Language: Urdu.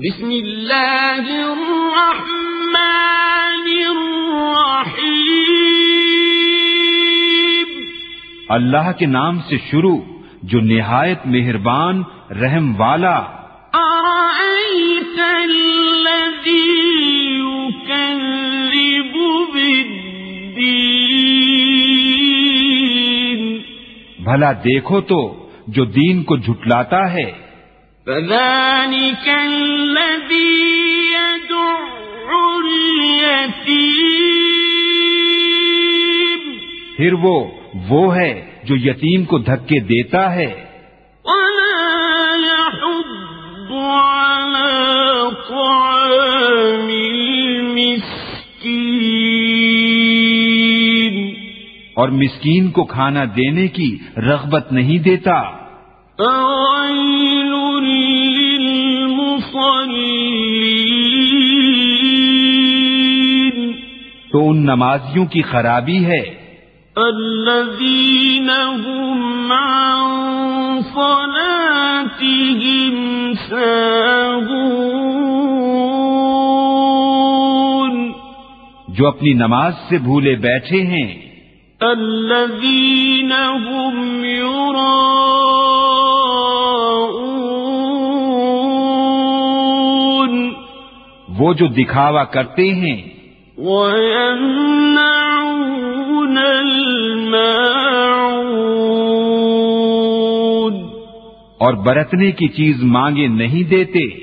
بسم اللہ الرحمن الرحیم، اللہ کے نام سے شروع جو نہایت مہربان رحم والا۔ ارأیت الذی یکذب بالدین، بھلا دیکھو تو جو دین کو جھٹلاتا ہے۔ فذلك الذي يدعو اليتيم، پھر وہ ہے جو یتیم کو دھکے دیتا ہے۔ ولا يحض على طعام المسكين، اور مسکین کو کھانا دینے کی رغبت نہیں دیتا۔ فويل للمصلين، تو ان نمازیوں کی خرابی ہے۔ الذين هم عن صلاتهم ساهون، جو اپنی نماز سے بھولے بیٹھے ہیں۔ الذين هم يرون، وہ جو دکھاوا کرتے ہیں۔ وَيَمْنَعُونَ الْمَاعُونَ، اور برتنے کی چیز مانگے نہیں دیتے۔